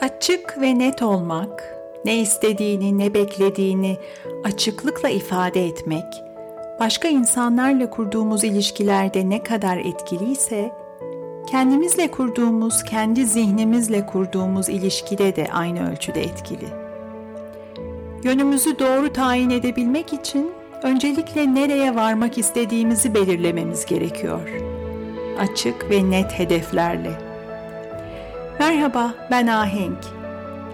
Açık ve net olmak, ne istediğini, ne beklediğini açıklıkla ifade etmek, başka insanlarla kurduğumuz ilişkilerde ne kadar etkiliyse, kendimizle kurduğumuz, kendi zihnimizle kurduğumuz ilişkide de aynı ölçüde etkili. Yönümüzü doğru tayin edebilmek için öncelikle nereye varmak istediğimizi belirlememiz gerekiyor. Açık ve net hedeflerle. Merhaba, ben Ahenk.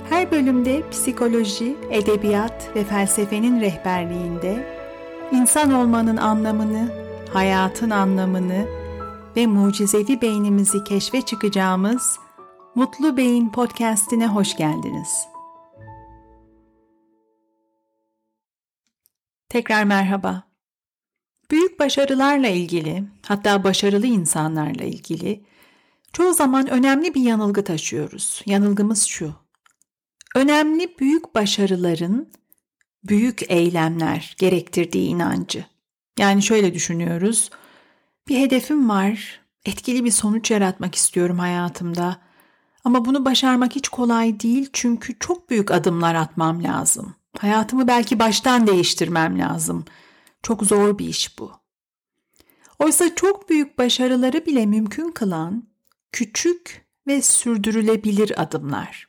Her bölümde psikoloji, edebiyat ve felsefenin rehberliğinde insan olmanın anlamını, hayatın anlamını ve mucizevi beynimizi keşfe çıkacağımız Mutlu Beyin podcast'ine hoş geldiniz. Tekrar merhaba. Büyük başarılarla ilgili, hatta başarılı insanlarla ilgili çoğu zaman önemli bir yanılgı taşıyoruz. Yanılgımız şu: önemli büyük başarıların büyük eylemler gerektirdiği inancı. Yani şöyle düşünüyoruz: bir hedefim var, etkili bir sonuç yaratmak istiyorum hayatımda. Ama bunu başarmak hiç kolay değil çünkü çok büyük adımlar atmam lazım. Hayatımı belki baştan değiştirmem lazım. Çok zor bir iş bu. Oysa çok büyük başarıları bile mümkün kılan küçük ve sürdürülebilir adımlar.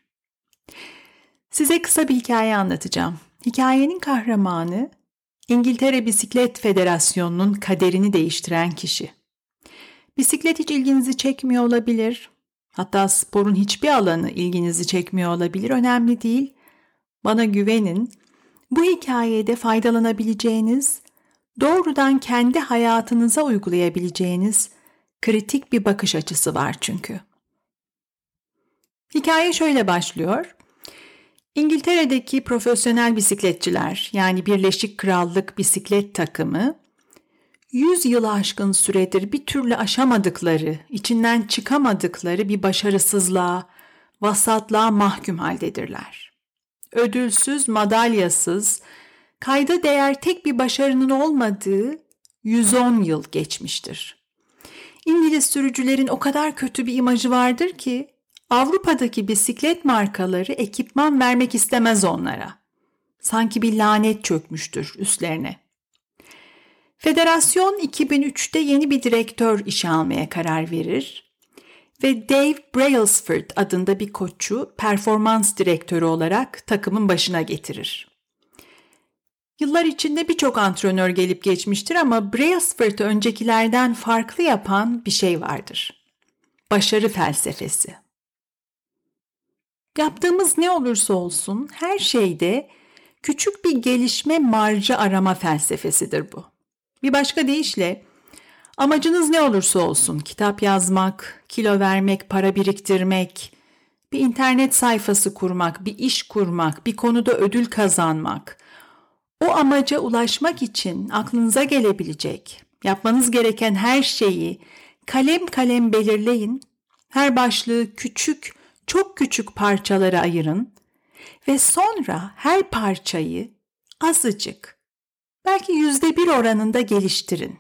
Size kısa bir hikaye anlatacağım. Hikayenin kahramanı İngiltere Bisiklet Federasyonu'nun kaderini değiştiren kişi. Bisiklet hiç ilginizi çekmiyor olabilir. Hatta sporun hiçbir alanı ilginizi çekmiyor olabilir. Önemli değil. Bana güvenin. Bu hikayede faydalanabileceğiniz, doğrudan kendi hayatınıza uygulayabileceğiniz kritik bir bakış açısı var çünkü. Hikaye şöyle başlıyor. İngiltere'deki profesyonel bisikletçiler, yani Birleşik Krallık bisiklet takımı, 100 yılı aşkın süredir bir türlü aşamadıkları, içinden çıkamadıkları bir başarısızlığa, vasatlığa mahkum haldedirler. Ödülsüz, madalyasız, kayda değer tek bir başarının olmadığı 110 yıl geçmiştir. İngiliz sürücülerin o kadar kötü bir imajı vardır ki, Avrupa'daki bisiklet markaları ekipman vermek istemez onlara. Sanki bir lanet çökmüştür üstlerine. Federasyon 2003'te yeni bir direktör işe almaya karar verir ve Dave Brailsford adında bir koçu performans direktörü olarak takımın başına getirir. Yıllar içinde birçok antrenör gelip geçmiştir ama Brailsford'u öncekilerden farklı yapan bir şey vardır. Başarı felsefesi. Yaptığımız ne olursa olsun her şeyde küçük bir gelişme marjı arama felsefesidir bu. Bir başka deyişle amacınız ne olursa olsun, kitap yazmak, kilo vermek, para biriktirmek, bir internet sayfası kurmak, bir iş kurmak, bir konuda ödül kazanmak, o amaca ulaşmak için aklınıza gelebilecek, yapmanız gereken her şeyi kalem kalem belirleyin, her başlığı küçük, çok küçük parçalara ayırın ve sonra her parçayı azıcık, belki %1 oranında geliştirin.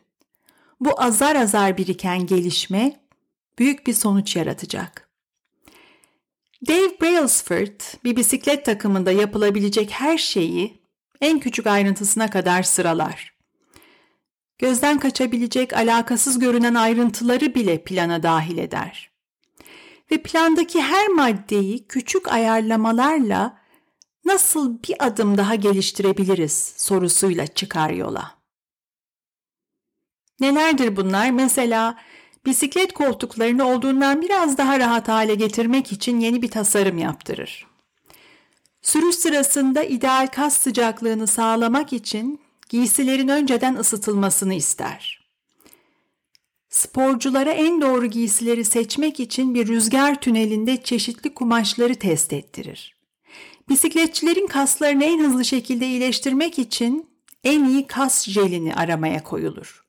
Bu azar azar biriken gelişme büyük bir sonuç yaratacak. Dave Brailsford bir bisiklet takımında yapılabilecek her şeyi en küçük ayrıntısına kadar sıralar. Gözden kaçabilecek alakasız görünen ayrıntıları bile plana dahil eder. Ve plandaki her maddeyi küçük ayarlamalarla nasıl bir adım daha geliştirebiliriz sorusuyla çıkar yola. Nelerdir bunlar? Mesela bisiklet koltuklarını olduğundan biraz daha rahat hale getirmek için yeni bir tasarım yaptırır. Sürüş sırasında ideal kas sıcaklığını sağlamak için giysilerin önceden ısıtılmasını ister. Sporculara en doğru giysileri seçmek için bir rüzgar tünelinde çeşitli kumaşları test ettirir. Bisikletçilerin kaslarını en hızlı şekilde iyileştirmek için en iyi kas jelini aramaya koyulur.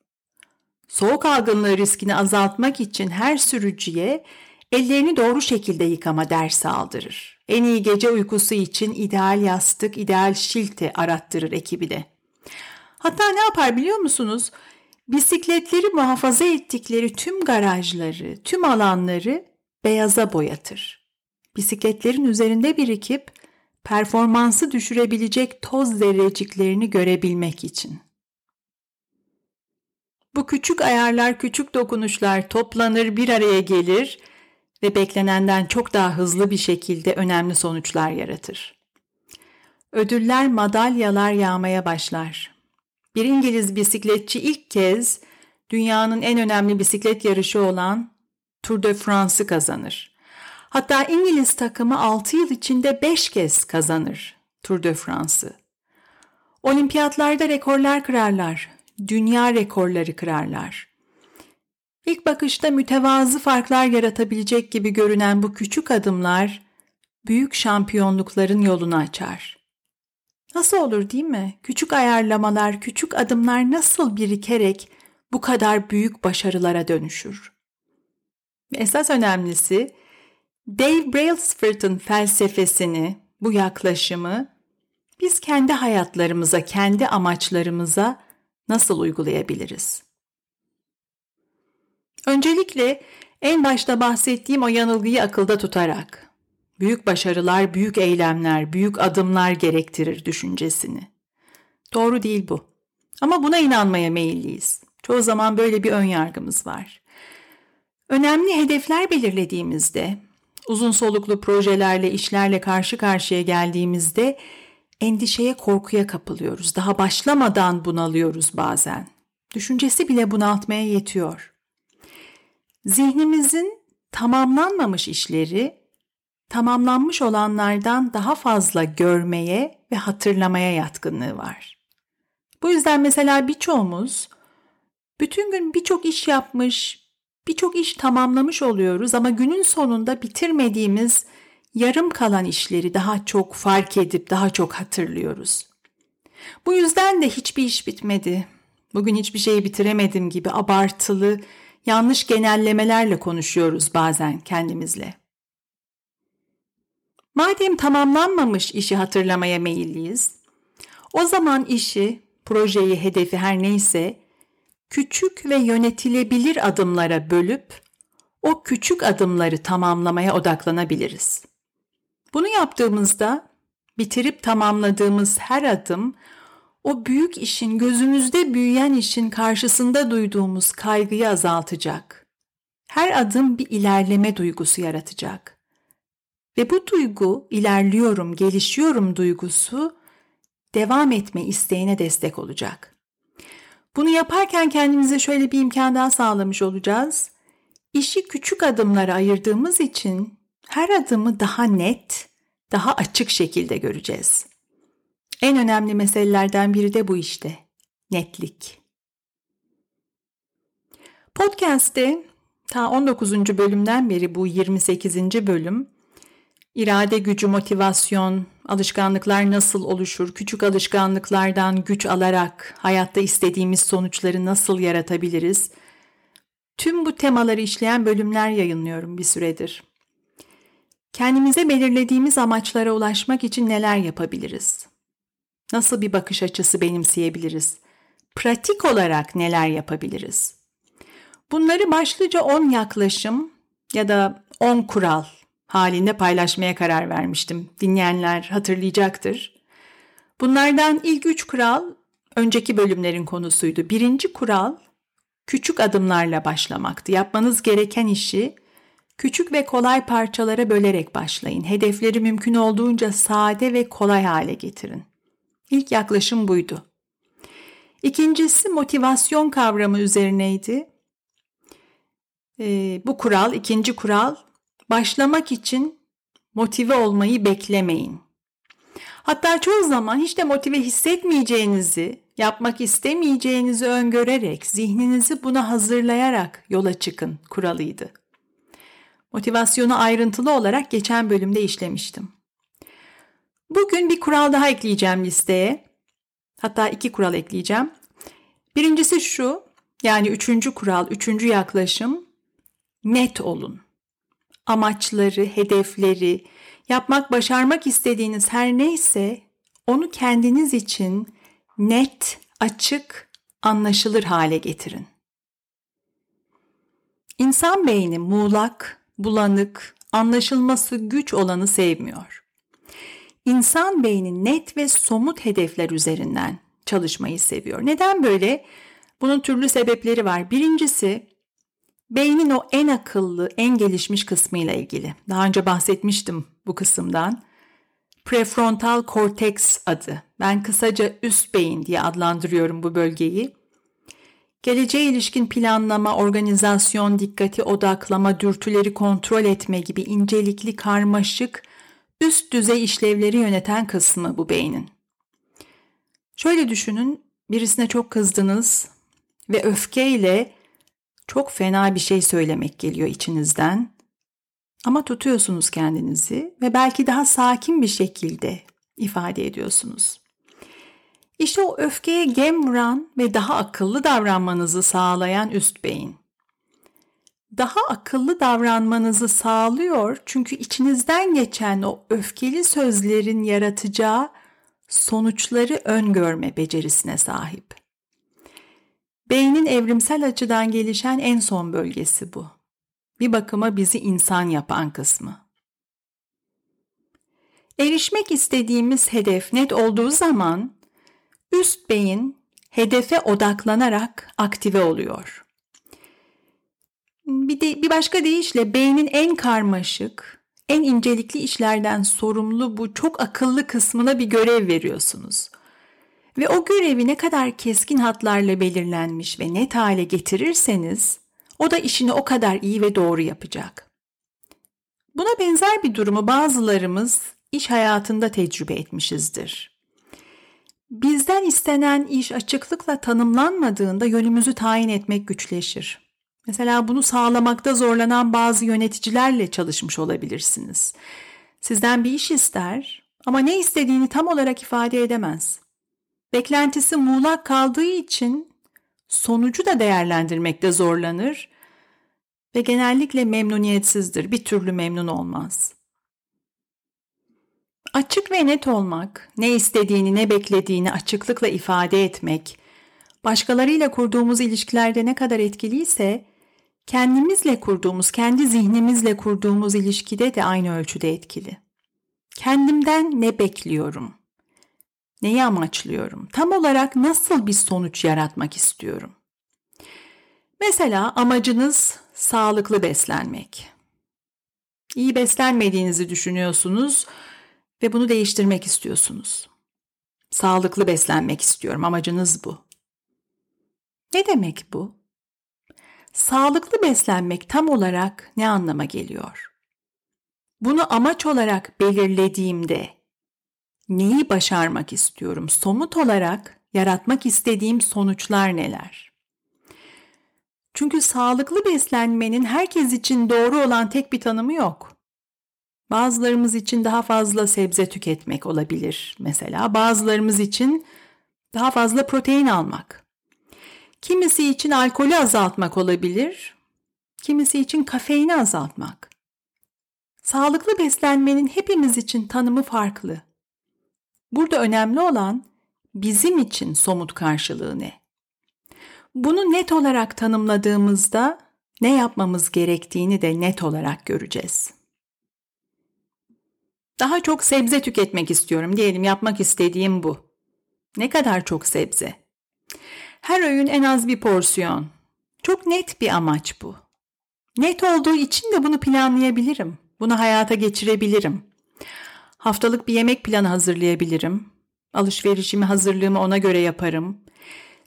Soğuk algınlığı riskini azaltmak için her sürücüye ellerini doğru şekilde yıkama dersi aldırır. En iyi gece uykusu için ideal yastık, ideal şilte arattırır ekibine. Hatta ne yapar biliyor musunuz? Bisikletleri muhafaza ettikleri tüm garajları, tüm alanları beyaza boyatır. bisikletlerin üzerinde birikip performansı düşürebilecek toz zerreciklerini görebilmek için. Bu küçük ayarlar, küçük dokunuşlar toplanır, bir araya gelir ve beklenenden çok daha hızlı bir şekilde önemli sonuçlar yaratır. Ödüller, madalyalar yağmaya başlar. Bir İngiliz bisikletçi ilk kez dünyanın en önemli bisiklet yarışı olan Tour de France'ı kazanır. Hatta İngiliz takımı 6 yıl içinde 5 kez kazanır Tour de France'ı. Olimpiyatlarda rekorlar kırarlar, dünya rekorları kırarlar. İlk bakışta mütevazı farklar yaratabilecek gibi görünen bu küçük adımlar büyük şampiyonlukların yolunu açar. Nasıl olur değil mi? Küçük ayarlamalar, küçük adımlar nasıl birikerek bu kadar büyük başarılara dönüşür? Esas önemlisi, Dave Brailsford'un felsefesini, bu yaklaşımı biz kendi hayatlarımıza, kendi amaçlarımıza nasıl uygulayabiliriz? Öncelikle en başta bahsettiğim o yanılgıyı akılda tutarak, büyük başarılar, büyük eylemler, büyük adımlar gerektirir düşüncesini. Doğru değil bu. Ama buna inanmaya meyilliyiz. Çoğu zaman böyle bir ön yargımız var. Önemli hedefler belirlediğimizde, uzun soluklu projelerle, işlerle karşı karşıya geldiğimizde endişeye, korkuya kapılıyoruz. Daha başlamadan bunalıyoruz bazen. Düşüncesi bile bunaltmaya yetiyor. Zihnimizin tamamlanmamış işleri, tamamlanmış olanlardan daha fazla görmeye ve hatırlamaya yatkınlığı var. Bu yüzden mesela birçoğumuz bütün gün birçok iş yapmış, birçok iş tamamlamış oluyoruz ama günün sonunda bitirmediğimiz yarım kalan işleri daha çok fark edip daha çok hatırlıyoruz. Bu yüzden de hiçbir iş bitmedi, bugün hiçbir şeyi bitiremedim gibi abartılı, yanlış genellemelerle konuşuyoruz bazen kendimizle. Madem tamamlanmamış işi hatırlamaya meyilliyiz, o zaman işi, projeyi, hedefi her neyse küçük ve yönetilebilir adımlara bölüp o küçük adımları tamamlamaya odaklanabiliriz. Bunu yaptığımızda bitirip tamamladığımız her adım o büyük işin, gözümüzde büyüyen işin karşısında duyduğumuz kaygıyı azaltacak. Her adım bir ilerleme duygusu yaratacak. Ve bu duygu, ilerliyorum, gelişiyorum duygusu devam etme isteğine destek olacak. Bunu yaparken kendimize şöyle bir imkan daha sağlamış olacağız. İşi küçük adımlara ayırdığımız için her adımı daha net, daha açık şekilde göreceğiz. En önemli meselelerden biri de bu işte, netlik. Podcast'te ta 19. bölümden beri bu 28. bölüm, irade gücü, motivasyon, alışkanlıklar nasıl oluşur, küçük alışkanlıklardan güç alarak hayatta istediğimiz sonuçları nasıl yaratabiliriz? Tüm bu temaları işleyen bölümler yayınlıyorum bir süredir. Kendimize belirlediğimiz amaçlara ulaşmak için neler yapabiliriz? Nasıl bir bakış açısı benimseyebiliriz? Pratik olarak neler yapabiliriz? Bunları başlıca 10 yaklaşım ya da 10 kural halinde paylaşmaya karar vermiştim. Dinleyenler hatırlayacaktır. Bunlardan ilk 3 kural önceki bölümlerin konusuydu. Birinci kural küçük adımlarla başlamaktı. Yapmanız gereken işi küçük ve kolay parçalara bölerek başlayın. Hedefleri mümkün olduğunca sade ve kolay hale getirin. İlk yaklaşım buydu. İkincisi motivasyon kavramı üzerineydi. Bu kural, ikinci kural, başlamak için motive olmayı beklemeyin. Hatta çoğu zaman hiç de motive hissetmeyeceğinizi, yapmak istemeyeceğinizi öngörerek, zihninizi buna hazırlayarak yola çıkın kuralıydı. Motivasyonu ayrıntılı olarak geçen bölümde işlemiştim. Bugün bir kural daha ekleyeceğim listeye. Hatta 2 kural ekleyeceğim. Birincisi şu, yani 3. kural, 3. yaklaşım, net olun. Amaçları, hedefleri, yapmak, başarmak istediğiniz her neyse onu kendiniz için net, açık, anlaşılır hale getirin. İnsan beyni muğlak, bulanık, anlaşılması güç olanı sevmiyor. İnsan beyni net ve somut hedefler üzerinden çalışmayı seviyor. Neden böyle? Bunun türlü sebepleri var. Birincisi, beynin o en akıllı, en gelişmiş kısmıyla ilgili. Daha önce bahsetmiştim bu kısımdan. Prefrontal korteks adı. Ben kısaca üst beyin diye adlandırıyorum bu bölgeyi. Geleceğe ilişkin planlama, organizasyon, dikkati odaklama, dürtüleri kontrol etme gibi incelikli, karmaşık, üst düzey işlevleri yöneten kısmı bu beynin. Şöyle düşünün, birisine çok kızdınız ve öfkeyle çok fena bir şey söylemek geliyor içinizden. Ama tutuyorsunuz kendinizi ve belki daha sakin bir şekilde ifade ediyorsunuz. İşte o öfkeye gem vuran ve daha akıllı davranmanızı sağlayan üst beyin. Daha akıllı davranmanızı sağlıyor çünkü içinizden geçen o öfkeli sözlerin yaratacağı sonuçları öngörme becerisine sahip. Beynin evrimsel açıdan gelişen en son bölgesi bu. Bir bakıma bizi insan yapan kısmı. Erişmek istediğimiz hedef net olduğu zaman üst beyin hedefe odaklanarak aktive oluyor. Bir başka deyişle beynin en karmaşık, en incelikli işlerden sorumlu bu çok akıllı kısmına bir görev veriyorsunuz. Ve o görevi ne kadar keskin hatlarla belirlenmiş ve net hale getirirseniz o da işini o kadar iyi ve doğru yapacak. Buna benzer bir durumu bazılarımız iş hayatında tecrübe etmişizdir. Bizden istenen iş açıklıkla tanımlanmadığında yönümüzü tayin etmek güçleşir. Mesela bunu sağlamakta zorlanan bazı yöneticilerle çalışmış olabilirsiniz. Sizden bir iş ister ama ne istediğini tam olarak ifade edemez. Beklentisi muğlak kaldığı için sonucu da değerlendirmekte zorlanır ve genellikle memnuniyetsizdir, bir türlü memnun olmaz. Açık ve net olmak, ne istediğini, ne beklediğini açıklıkla ifade etmek, başkalarıyla kurduğumuz ilişkilerde ne kadar etkiliyse, kendi zihnimizle kurduğumuz ilişkide de aynı ölçüde etkili. Kendimden ne bekliyorum? Neyi amaçlıyorum? Tam olarak nasıl bir sonuç yaratmak istiyorum? Mesela amacınız sağlıklı beslenmek. İyi beslenmediğinizi düşünüyorsunuz ve bunu değiştirmek istiyorsunuz. Sağlıklı beslenmek istiyorum, amacınız bu. Ne demek bu? Sağlıklı beslenmek tam olarak ne anlama geliyor? Bunu amaç olarak belirlediğimde neyi başarmak istiyorum? Somut olarak yaratmak istediğim sonuçlar neler? Çünkü sağlıklı beslenmenin herkes için doğru olan tek bir tanımı yok. Bazılarımız için daha fazla sebze tüketmek olabilir mesela. Bazılarımız için daha fazla protein almak. Kimisi için alkolü azaltmak olabilir. Kimisi için kafeini azaltmak. Sağlıklı beslenmenin hepimiz için tanımı farklı. Burada önemli olan bizim için somut karşılığı ne? Bunu net olarak tanımladığımızda ne yapmamız gerektiğini de net olarak göreceğiz. Daha çok sebze tüketmek istiyorum diyelim, yapmak istediğim bu. Ne kadar çok sebze? Her öğün en az bir porsiyon. Çok net bir amaç bu. Net olduğu için de bunu planlayabilirim. Bunu hayata geçirebilirim. Haftalık bir yemek planı hazırlayabilirim. Alışverişimi, hazırlığımı ona göre yaparım.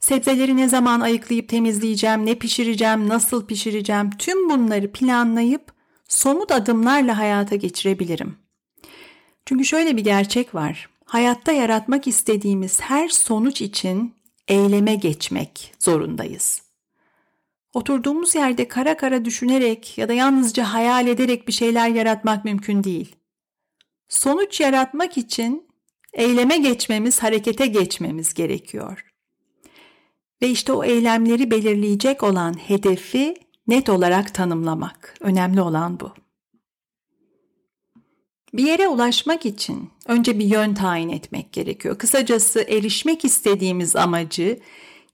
Sebzeleri ne zaman ayıklayıp temizleyeceğim, ne pişireceğim, nasıl pişireceğim, tüm bunları planlayıp somut adımlarla hayata geçirebilirim. Çünkü şöyle bir gerçek var. Hayatta yaratmak istediğimiz her sonuç için eyleme geçmek zorundayız. Oturduğumuz yerde kara kara düşünerek ya da yalnızca hayal ederek bir şeyler yaratmak mümkün değil. Sonuç yaratmak için eyleme geçmemiz, harekete geçmemiz gerekiyor. Ve işte o eylemleri belirleyecek olan hedefi net olarak tanımlamak. Önemli olan bu. Bir yere ulaşmak için önce bir yön tayin etmek gerekiyor. Kısacası erişmek istediğimiz amacı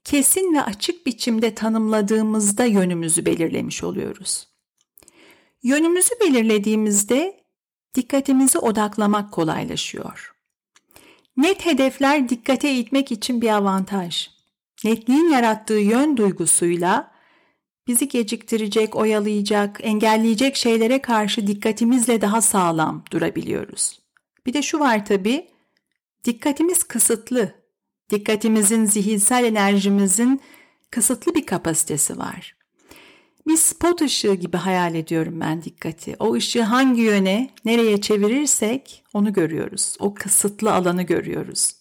kesin ve açık biçimde tanımladığımızda yönümüzü belirlemiş oluyoruz. Yönümüzü belirlediğimizde dikkatimizi odaklamak kolaylaşıyor. Net hedefler dikkate eğitmek için bir avantaj. Netliğin yarattığı yön duygusuyla bizi geciktirecek, oyalayacak, engelleyecek şeylere karşı dikkatimizle daha sağlam durabiliyoruz. Bir de şu var tabii, dikkatimiz kısıtlı. Dikkatimizin, zihinsel enerjimizin kısıtlı bir kapasitesi var. Bir spot ışığı gibi hayal ediyorum ben dikkati. O ışığı hangi yöne, nereye çevirirsek onu görüyoruz. O kısıtlı alanı görüyoruz.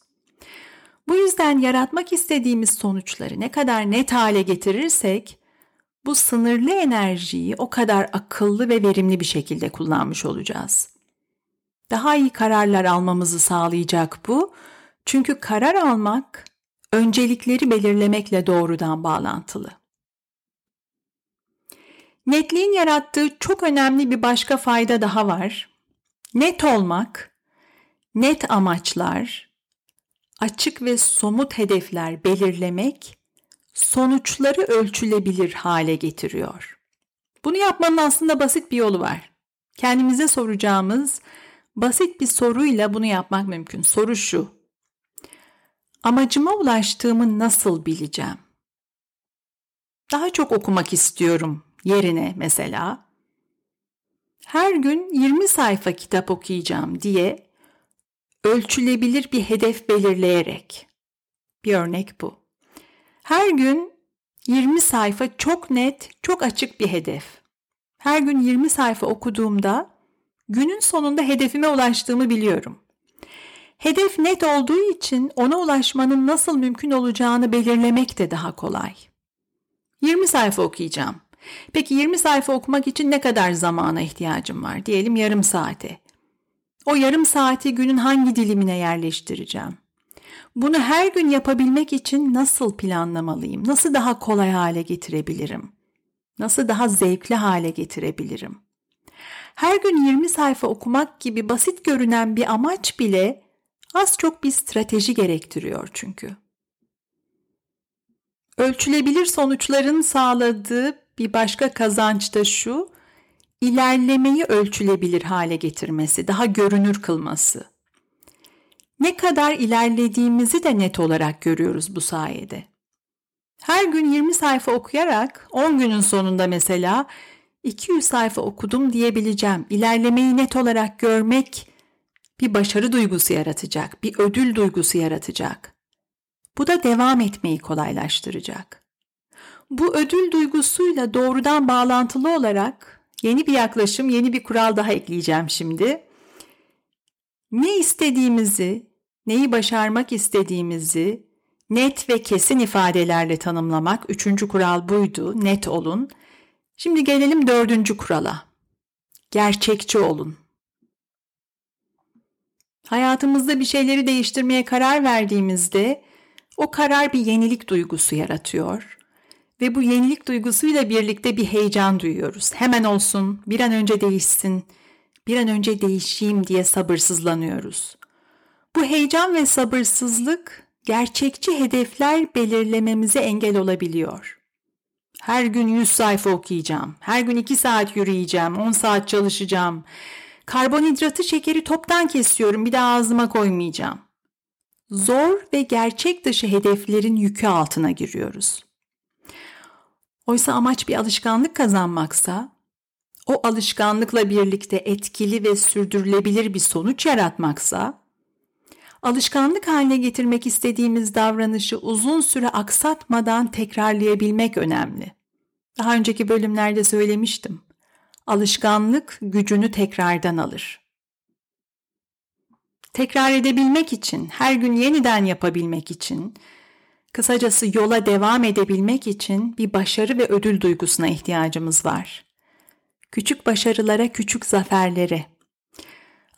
Bu yüzden yaratmak istediğimiz sonuçları ne kadar net hale getirirsek, bu sınırlı enerjiyi o kadar akıllı ve verimli bir şekilde kullanmış olacağız. Daha iyi kararlar almamızı sağlayacak bu. Çünkü karar almak, öncelikleri belirlemekle doğrudan bağlantılı. Netliğin yarattığı çok önemli bir başka fayda daha var. Net olmak, net amaçlar, açık ve somut hedefler belirlemek, sonuçları ölçülebilir hale getiriyor. Bunu yapmanın aslında basit bir yolu var. Kendimize soracağımız basit bir soruyla bunu yapmak mümkün. Soru şu: amacıma ulaştığımı nasıl bileceğim? Daha çok okumak istiyorum yerine mesela, her gün 20 sayfa kitap okuyacağım diye ölçülebilir bir hedef belirleyerek. Bir örnek bu. Her gün 20 sayfa çok net, çok açık bir hedef. Her gün 20 sayfa okuduğumda günün sonunda hedefime ulaştığımı biliyorum. Hedef net olduğu için ona ulaşmanın nasıl mümkün olacağını belirlemek de daha kolay. 20 sayfa okuyacağım. Peki 20 sayfa okumak için ne kadar zamana ihtiyacım var? Diyelim yarım saate. O yarım saati günün hangi dilimine yerleştireceğim? Bunu her gün yapabilmek için nasıl planlamalıyım? Nasıl daha kolay hale getirebilirim? Nasıl daha zevkli hale getirebilirim? Her gün 20 sayfa okumak gibi basit görünen bir amaç bile az çok bir strateji gerektiriyor çünkü. Ölçülebilir sonuçların sağladığı bir başka kazanç da şu: ilerlemeyi ölçülebilir hale getirmesi, daha görünür kılması. Ne kadar ilerlediğimizi de net olarak görüyoruz bu sayede. Her gün 20 sayfa okuyarak 10 günün sonunda mesela 200 sayfa okudum diyebileceğim. İlerlemeyi net olarak görmek bir başarı duygusu yaratacak, bir ödül duygusu yaratacak. Bu da devam etmeyi kolaylaştıracak. Bu ödül duygusuyla doğrudan bağlantılı olarak yeni bir yaklaşım, yeni bir kural daha ekleyeceğim şimdi. Ne istediğimizi, neyi başarmak istediğimizi net ve kesin ifadelerle tanımlamak. 3. kural buydu, net olun. Şimdi gelelim 4. kurala. Gerçekçi olun. Hayatımızda bir şeyleri değiştirmeye karar verdiğimizde o karar bir yenilik duygusu yaratıyor. Ve bu yenilik duygusuyla birlikte bir heyecan duyuyoruz. Hemen olsun, bir an önce değişsin, bir an önce değişeyim diye sabırsızlanıyoruz. Bu heyecan ve sabırsızlık gerçekçi hedefler belirlememize engel olabiliyor. Her gün 100 sayfa okuyacağım, her gün 2 saat yürüyeceğim, 10 saat çalışacağım, karbonhidratı, şekeri toptan kesiyorum, bir daha ağzıma koymayacağım. Zor ve gerçek dışı hedeflerin yükü altına giriyoruz. Oysa amaç bir alışkanlık kazanmaksa, o alışkanlıkla birlikte etkili ve sürdürülebilir bir sonuç yaratmaksa, alışkanlık haline getirmek istediğimiz davranışı uzun süre aksatmadan tekrarlayabilmek önemli. Daha önceki bölümlerde söylemiştim. Alışkanlık gücünü tekrardan alır. Tekrar edebilmek için, her gün yeniden yapabilmek için, kısacası yola devam edebilmek için bir başarı ve ödül duygusuna ihtiyacımız var. Küçük başarılara, küçük zaferlere.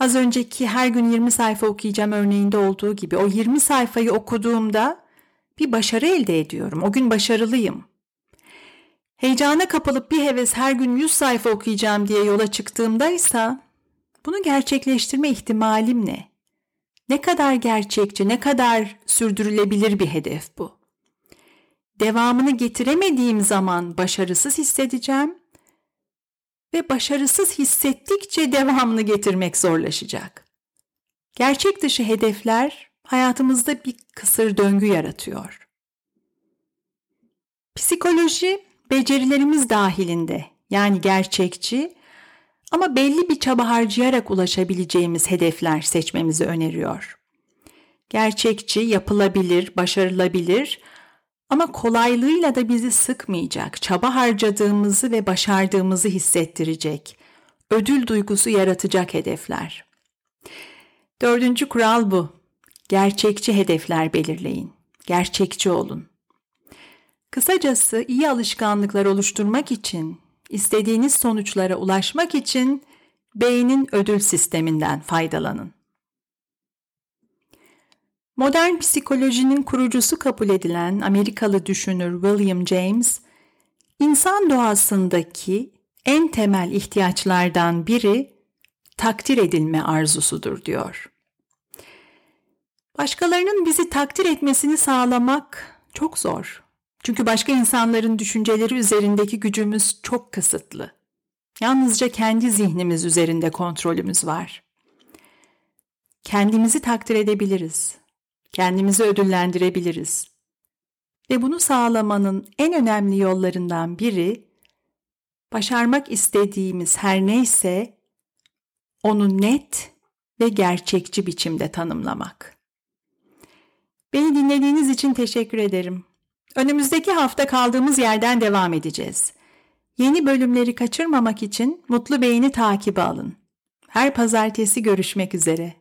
Az önceki her gün 20 sayfa okuyacağım örneğinde olduğu gibi o 20 sayfayı okuduğumda bir başarı elde ediyorum. O gün başarılıyım. Heyecana kapılıp bir heves her gün 100 sayfa okuyacağım diye yola çıktığımdaysa bunu gerçekleştirme ihtimalim ne? Ne kadar gerçekçi, ne kadar sürdürülebilir bir hedef bu. Devamını getiremediğim zaman başarısız hissedeceğim ve başarısız hissettikçe devamını getirmek zorlaşacak. Gerçek dışı hedefler hayatımızda bir kısır döngü yaratıyor. Psikoloji, becerilerimiz dahilinde, yani gerçekçi ama belli bir çaba harcayarak ulaşabileceğimiz hedefler seçmemizi öneriyor. Gerçekçi, yapılabilir, başarılabilir ama kolaylığıyla da bizi sıkmayacak, çaba harcadığımızı ve başardığımızı hissettirecek, ödül duygusu yaratacak hedefler. 4. kural bu. Gerçekçi hedefler belirleyin. Gerçekçi olun. Kısacası iyi alışkanlıklar oluşturmak için, istediğiniz sonuçlara ulaşmak için beynin ödül sisteminden faydalanın. Modern psikolojinin kurucusu kabul edilen Amerikalı düşünür William James, insan doğasındaki en temel ihtiyaçlardan biri takdir edilme arzusudur diyor. Başkalarının bizi takdir etmesini sağlamak çok zor. Çünkü başka insanların düşünceleri üzerindeki gücümüz çok kısıtlı. Yalnızca kendi zihnimiz üzerinde kontrolümüz var. Kendimizi takdir edebiliriz. Kendimizi ödüllendirebiliriz. Ve bunu sağlamanın en önemli yollarından biri, başarmak istediğimiz her neyse onu net ve gerçekçi biçimde tanımlamak. Beni dinlediğiniz için teşekkür ederim. Önümüzdeki hafta kaldığımız yerden devam edeceğiz. Yeni bölümleri kaçırmamak için Mutlu Beyin'i takibe alın. Her pazartesi görüşmek üzere.